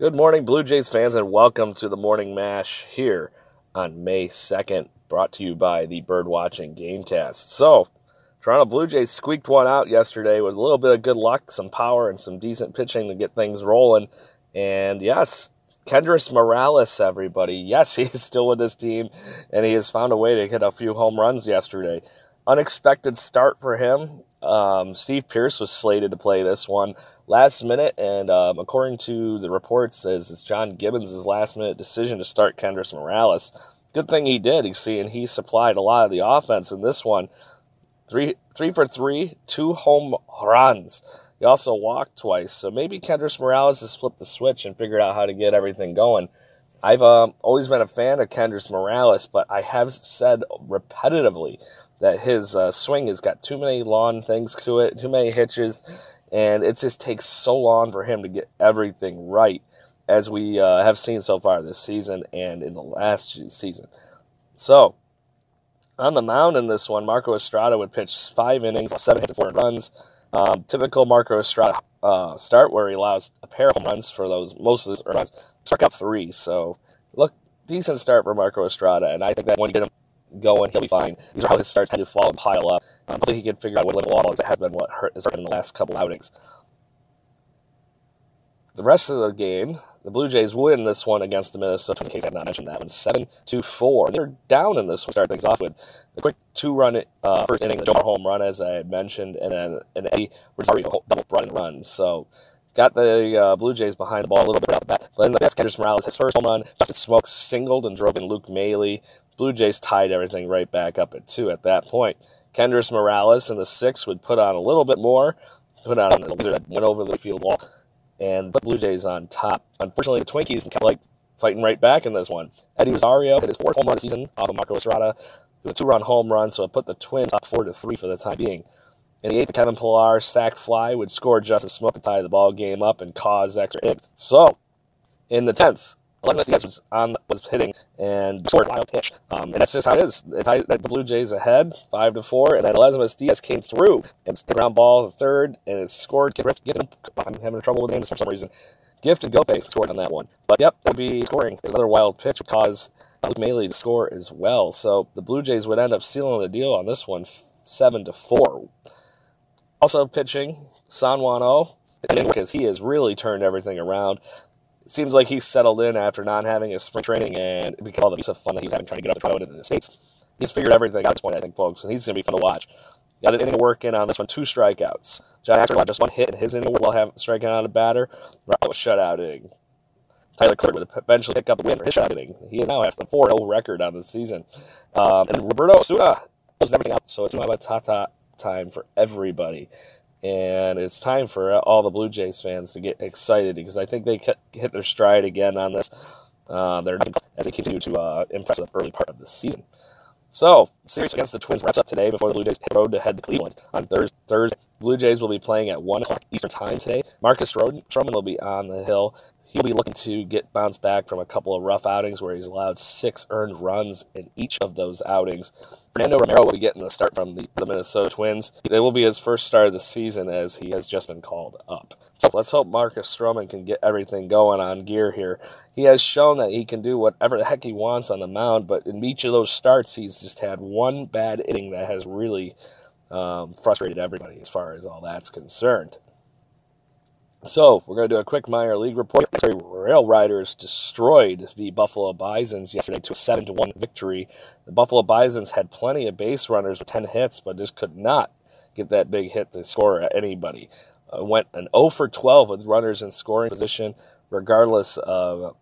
Good morning, Blue Jays fans, and welcome to the Morning Mash here on May 2nd, brought to you by the Birdwatching Gamecast. So, Toronto Blue Jays squeaked one out yesterday with a little bit of good luck, some power, and some decent pitching to get things rolling. And yes, Kendrys Morales, everybody. Yes, he is still with this team, and he has found a way to hit a few home runs yesterday. Unexpected start for him. Steve Pearce was slated to play this one last minute, and according to the reports, it's John Gibbons' last-minute decision to start Kendrys Morales. Good thing he did, you see, and he supplied a lot of the offense in this one. Three for three, two home runs. He also walked twice, so maybe Kendrys Morales has flipped the switch and figured out how to get everything going. I've always been a fan of Kendrys Morales, but I have said repetitively that his swing has got too many long things to it, too many hitches, and it just takes so long for him to get everything right, as we have seen so far this season and in the last season. So, on the mound in this one, Marco Estrada would pitch 5 innings, 7 hits, and 4 runs. Typical Marco Estrada start, where he allows a pair of home runs for those most of his runs. Struck out 3, so look, decent start for Marco Estrada, and I think that when you get him going, he'll be fine. These are how his starts tend to fall and pile up. Hopefully he can figure out what little wobbles it has been, what hurt has hurt in the last couple outings. The rest of the game, the Blue Jays win this one against the Minnesota Twins. In case I have not mentioned that one, 7-4. They're down in this one. Start things off with a quick 2-run first inning, the home run, as I had mentioned, and then an Eddie Rosario double run. So got the Blue Jays behind the ball a little bit out the bat. But in the next, Kendrys Morales, his first home run. Justin Smoak singled and drove in Luke Maley. Blue Jays tied everything right back up at 2 at that point. Kendrys Morales in the 6th would put on a little bit more. Put on a laser that went over the field wall. And the Blue Jays on top. Unfortunately, the Twinkies kind of like fighting right back in this one. Eddie Rosario hit his 4th home run of the season off of Marco Estrada. It was a 2-run home run, so it put the Twins up 4-3 for the time being. In the 8th, the Kevin Pillar sack fly would score Justin Smoak to tie the ball game up and cause extra innings. So, in the 10th, Elizabeth Diaz was hitting and scored a wild pitch. And that's just how it is. It tied the Blue Jays ahead, 5-4, and then Elizabeth Diaz came through and the ground ball in the 3rd, and it scored. I'm having trouble with the names for some reason. Gifted Gope scored on that one. But yep, that would be scoring. Another wild pitch would cause Luke Maley to score as well. So the Blue Jays would end up sealing the deal on this one, 7-4. Also pitching, San Juan O, because he has really turned everything around. Seems like he's settled in after not having his spring training and because of all the piece of fun that he's having trying to get up to Toronto in the States. He's figured everything out at this point, I think, folks, and he's going to be fun to watch. Got an inning of work in on this one, 2 strikeouts. John Axford just 1 hit in his inning will have striking out a batter. Right, shutout inning. Tyler Curt would eventually pick up the win for his shutout inning. He is now after the 4-0 record on the season. And Roberto Suda closed everything out, so it's now about Tata time for everybody. And it's time for all the Blue Jays fans to get excited because I think they hit their stride again on this. They're as they continue to impress the early part of the season. So, series against the Twins wraps up today before the Blue Jays hit road to head to Cleveland on Thursday. Blue Jays will be playing at 1 o'clock Eastern time today. Marcus Stroman will be on the hill. He'll be looking to get bounced back from a couple of rough outings where he's allowed 6 earned runs in each of those outings. Fernando Romero will be getting the start from the Minnesota Twins. It will be his first start of the season as he has just been called up. So let's hope Marcus Stroman can get everything going on gear here. He has shown that he can do whatever the heck he wants on the mound, but in each of those starts, he's just had 1 bad inning that has really frustrated everybody as far as all that's concerned. So, we're going to do a quick minor league report. The Rail Riders destroyed the Buffalo Bisons yesterday to a 7-1 victory. The Buffalo Bisons had plenty of base runners with 10 hits, but just could not get that big hit to score at anybody. Went an 0 for 12 with runners in scoring position, regardless of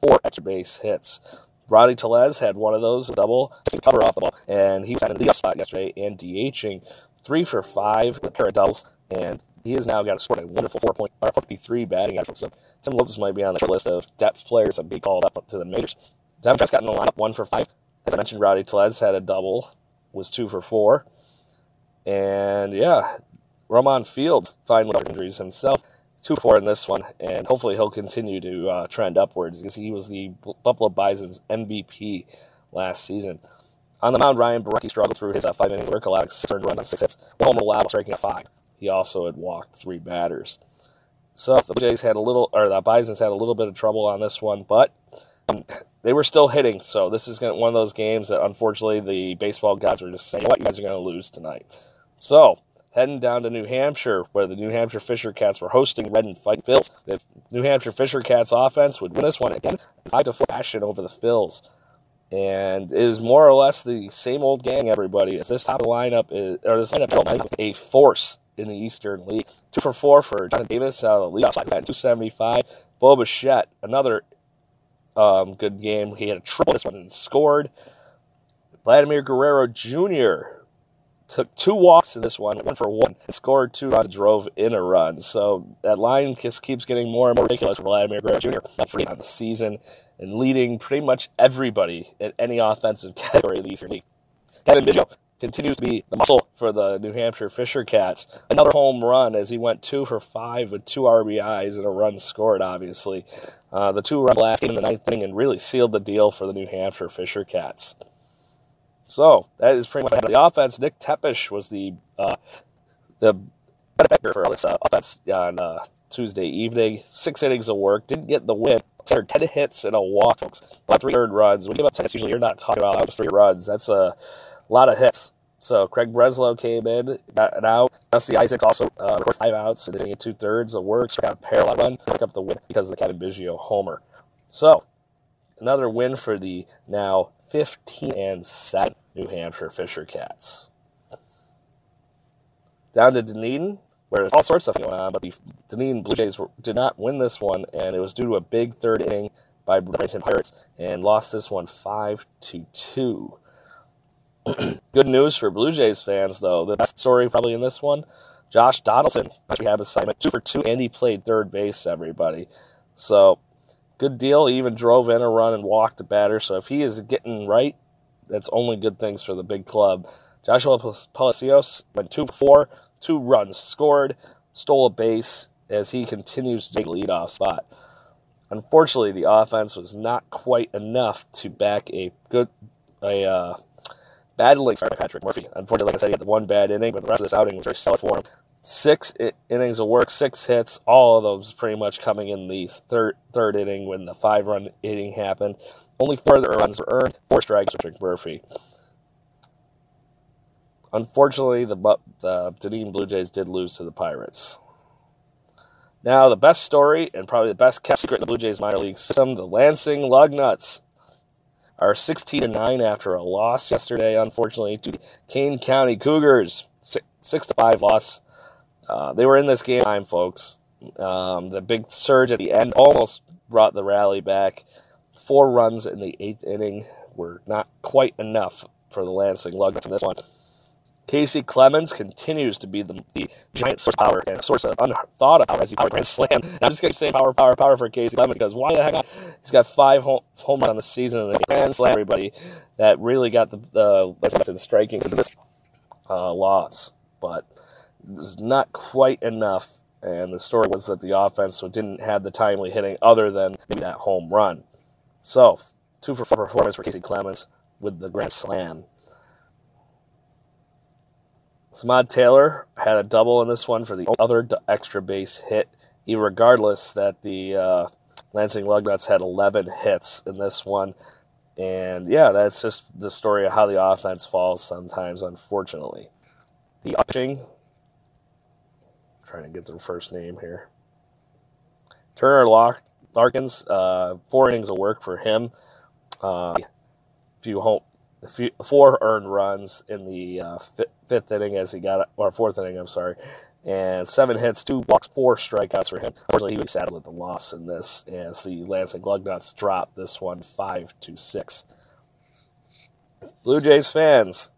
4 extra base hits. Roddy Tellez had one of those, a double, cover off the ball, and he was in the up spot yesterday and DHing 3 for 5 with a pair of doubles, and he has now got a score, a wonderful 4.53 batting average. So Tim Lopez might be on the short list of depth players that be called up to the majors. Devin Prescott in the lineup, 1 for 5. As I mentioned, Roddy Tellez had a double, was 2 for 4. And yeah, Roman Fields finally injuries himself, 2 for 4 in this one, and hopefully he'll continue to trend upwards because he was the Buffalo Bison's MVP last season. On the mound, Ryan Baraki struggled through his 5-inning work, allowed 6 earned runs on 6 hits, one home allowed, striking out 5. He also had walked 3 batters. So the Blue Jays had the Bisons had a little bit of trouble on this one, but they were still hitting. So this is one of those games that unfortunately the baseball gods were just saying, "What, you guys are going to lose tonight." So heading down to New Hampshire, where the New Hampshire Fisher Cats were hosting Redden Phils. The New Hampshire Fisher Cats offense would win this one again, 5-4 fashion over the Phils. And it is more or less the same old gang, everybody, as this top of the lineup is, or this lineup is a force in the Eastern League. 2 for 4 for Jonathan Davis out of the leadoff side, 275. Bo Bichette, another good game. He had a triple this one and scored. Vladimir Guerrero Jr. took 2 walks in this one, 1 for 1, and scored 2 runs, drove in a run. So that line just keeps getting more and more ridiculous for Vladimir Guerrero Jr. Up 3 on the season and leading pretty much everybody in any offensive category of the Eastern League. Kevin Mitchell continues to be the muscle for the New Hampshire Fisher Cats. Another home run as he went 2 for 5 with 2 RBIs and a run scored, obviously. The 2-run blast came in the 9th inning and really sealed the deal for the New Hampshire Fisher Cats. So that is pretty much the offense. Nick Tepish was the backer for this offense on Tuesday evening. 6 innings of work, didn't get the win. 10 hits and a walk, folks. About 3 earned runs. When you give up 10 hits, usually you're not talking about just 3 runs. That's a lot of hits. So Craig Breslow came in, got an out. Dusty Isaacs also recorded 5 outs, and did 2/3 of work. Struck out a parallel run, picked up the win because of the Kevin Biggio homer. So another win for the now 15-7 New Hampshire Fisher Cats. Down to Dunedin, where there's all sorts of stuff going on, but the Dunedin Blue Jays did not win this one, and it was due to a big 3rd inning by Brighton Pirates, and lost this one 5-2. Good news for Blue Jays fans, though. The best story probably in this one, Josh Donaldson. We have assignment 2 for 2, and he played 3rd base, everybody. So good deal. He even drove in a run and walked a batter. So if he is getting right, that's only good things for the big club. Joshua Palacios went 2 for 4, 2 runs scored, stole a base as he continues to take the leadoff spot. Unfortunately, the offense was not quite enough to back a battling starter, Patrick Murphy. Unfortunately, like I said, he had the 1 bad inning, but the rest of this outing was very solid for him. 6 innings of work, 6 hits, all of those pretty much coming in the third inning when the 5-run inning happened. Only 4 runs were earned, 4 strikes for Patrick Murphy. Unfortunately, the Dunedin Blue Jays did lose to the Pirates. Now, the best story and probably the best kept secret in the Blue Jays minor league system, the Lansing Lugnuts are 16-9 after a loss yesterday, unfortunately, to Kane County Cougars. 6-5 loss. They were in this game time, folks. The big surge at the end almost brought the rally back. 4 runs in the 8th inning were not quite enough for the Lansing Lugnuts in this one. Casey Clemens continues to be the giant source of power and source of unthought of power as he power grand slam. And I'm just going to say power for Casey Clemens because why the heck not? He's got 5 home runs on the season and a grand slam, everybody. That really got the Lansing striking to this loss. But it was not quite enough, and the story was that the offense didn't have the timely hitting other than maybe that home run. So, 2 for 4 performance for Casey Clemens with the grand slam. Samad Taylor had a double in this one for the other extra base hit, regardless that the Lansing Lugnuts had 11 hits in this one. And, yeah, that's just the story of how the offense falls sometimes, unfortunately. The pitching, trying to get the first name here, Turner Larkins, 4 innings of work for him. A few 4 earned runs in the 4th inning, and 7 hits, 2 walks, 4 strikeouts for him. Unfortunately, he was saddled with the loss in this as the Lansing Lugnuts dropped this one 5-6. Blue Jays fans,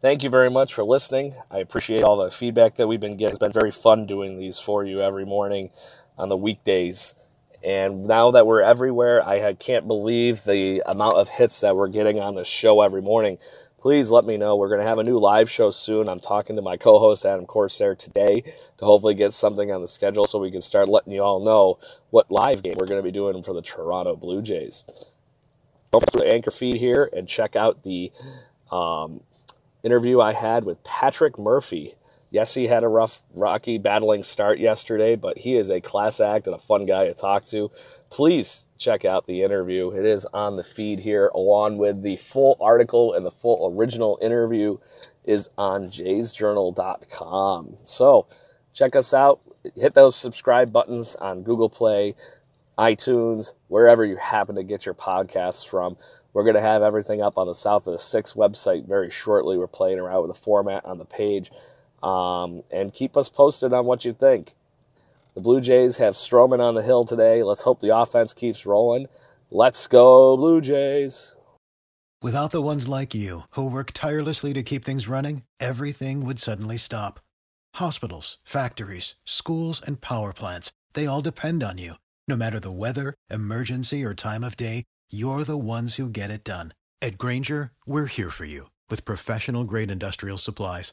thank you very much for listening. I appreciate all the feedback that we've been getting. It's been very fun doing these for you every morning on the weekdays. And now that we're everywhere, I can't believe the amount of hits that we're getting on this show every morning. Please let me know. We're going to have a new live show soon. I'm talking to my co-host, Adam Corsair, today to hopefully get something on the schedule so we can start letting you all know what live game we're going to be doing for the Toronto Blue Jays. Go through the anchor feed here and check out the interview I had with Patrick Murphy. Yes, he had a rough, rocky, battling start yesterday, but he is a class act and a fun guy to talk to. Please check out the interview. It is on the feed here, along with the full article, and the full original interview is on jaysjournal.com. So check us out. Hit those subscribe buttons on Google Play, iTunes, wherever you happen to get your podcasts from. We're going to have everything up on the South of the Six website very shortly. We're playing around with the format on the page. And keep us posted on what you think. The Blue Jays have Stroman on the hill today. Let's hope the offense keeps rolling. Let's go, Blue Jays. Without the ones like you, who work tirelessly to keep things running, everything would suddenly stop. Hospitals, factories, schools, and power plants, they all depend on you. No matter the weather, emergency, or time of day, you're the ones who get it done. At Grainger, we're here for you with professional-grade industrial supplies.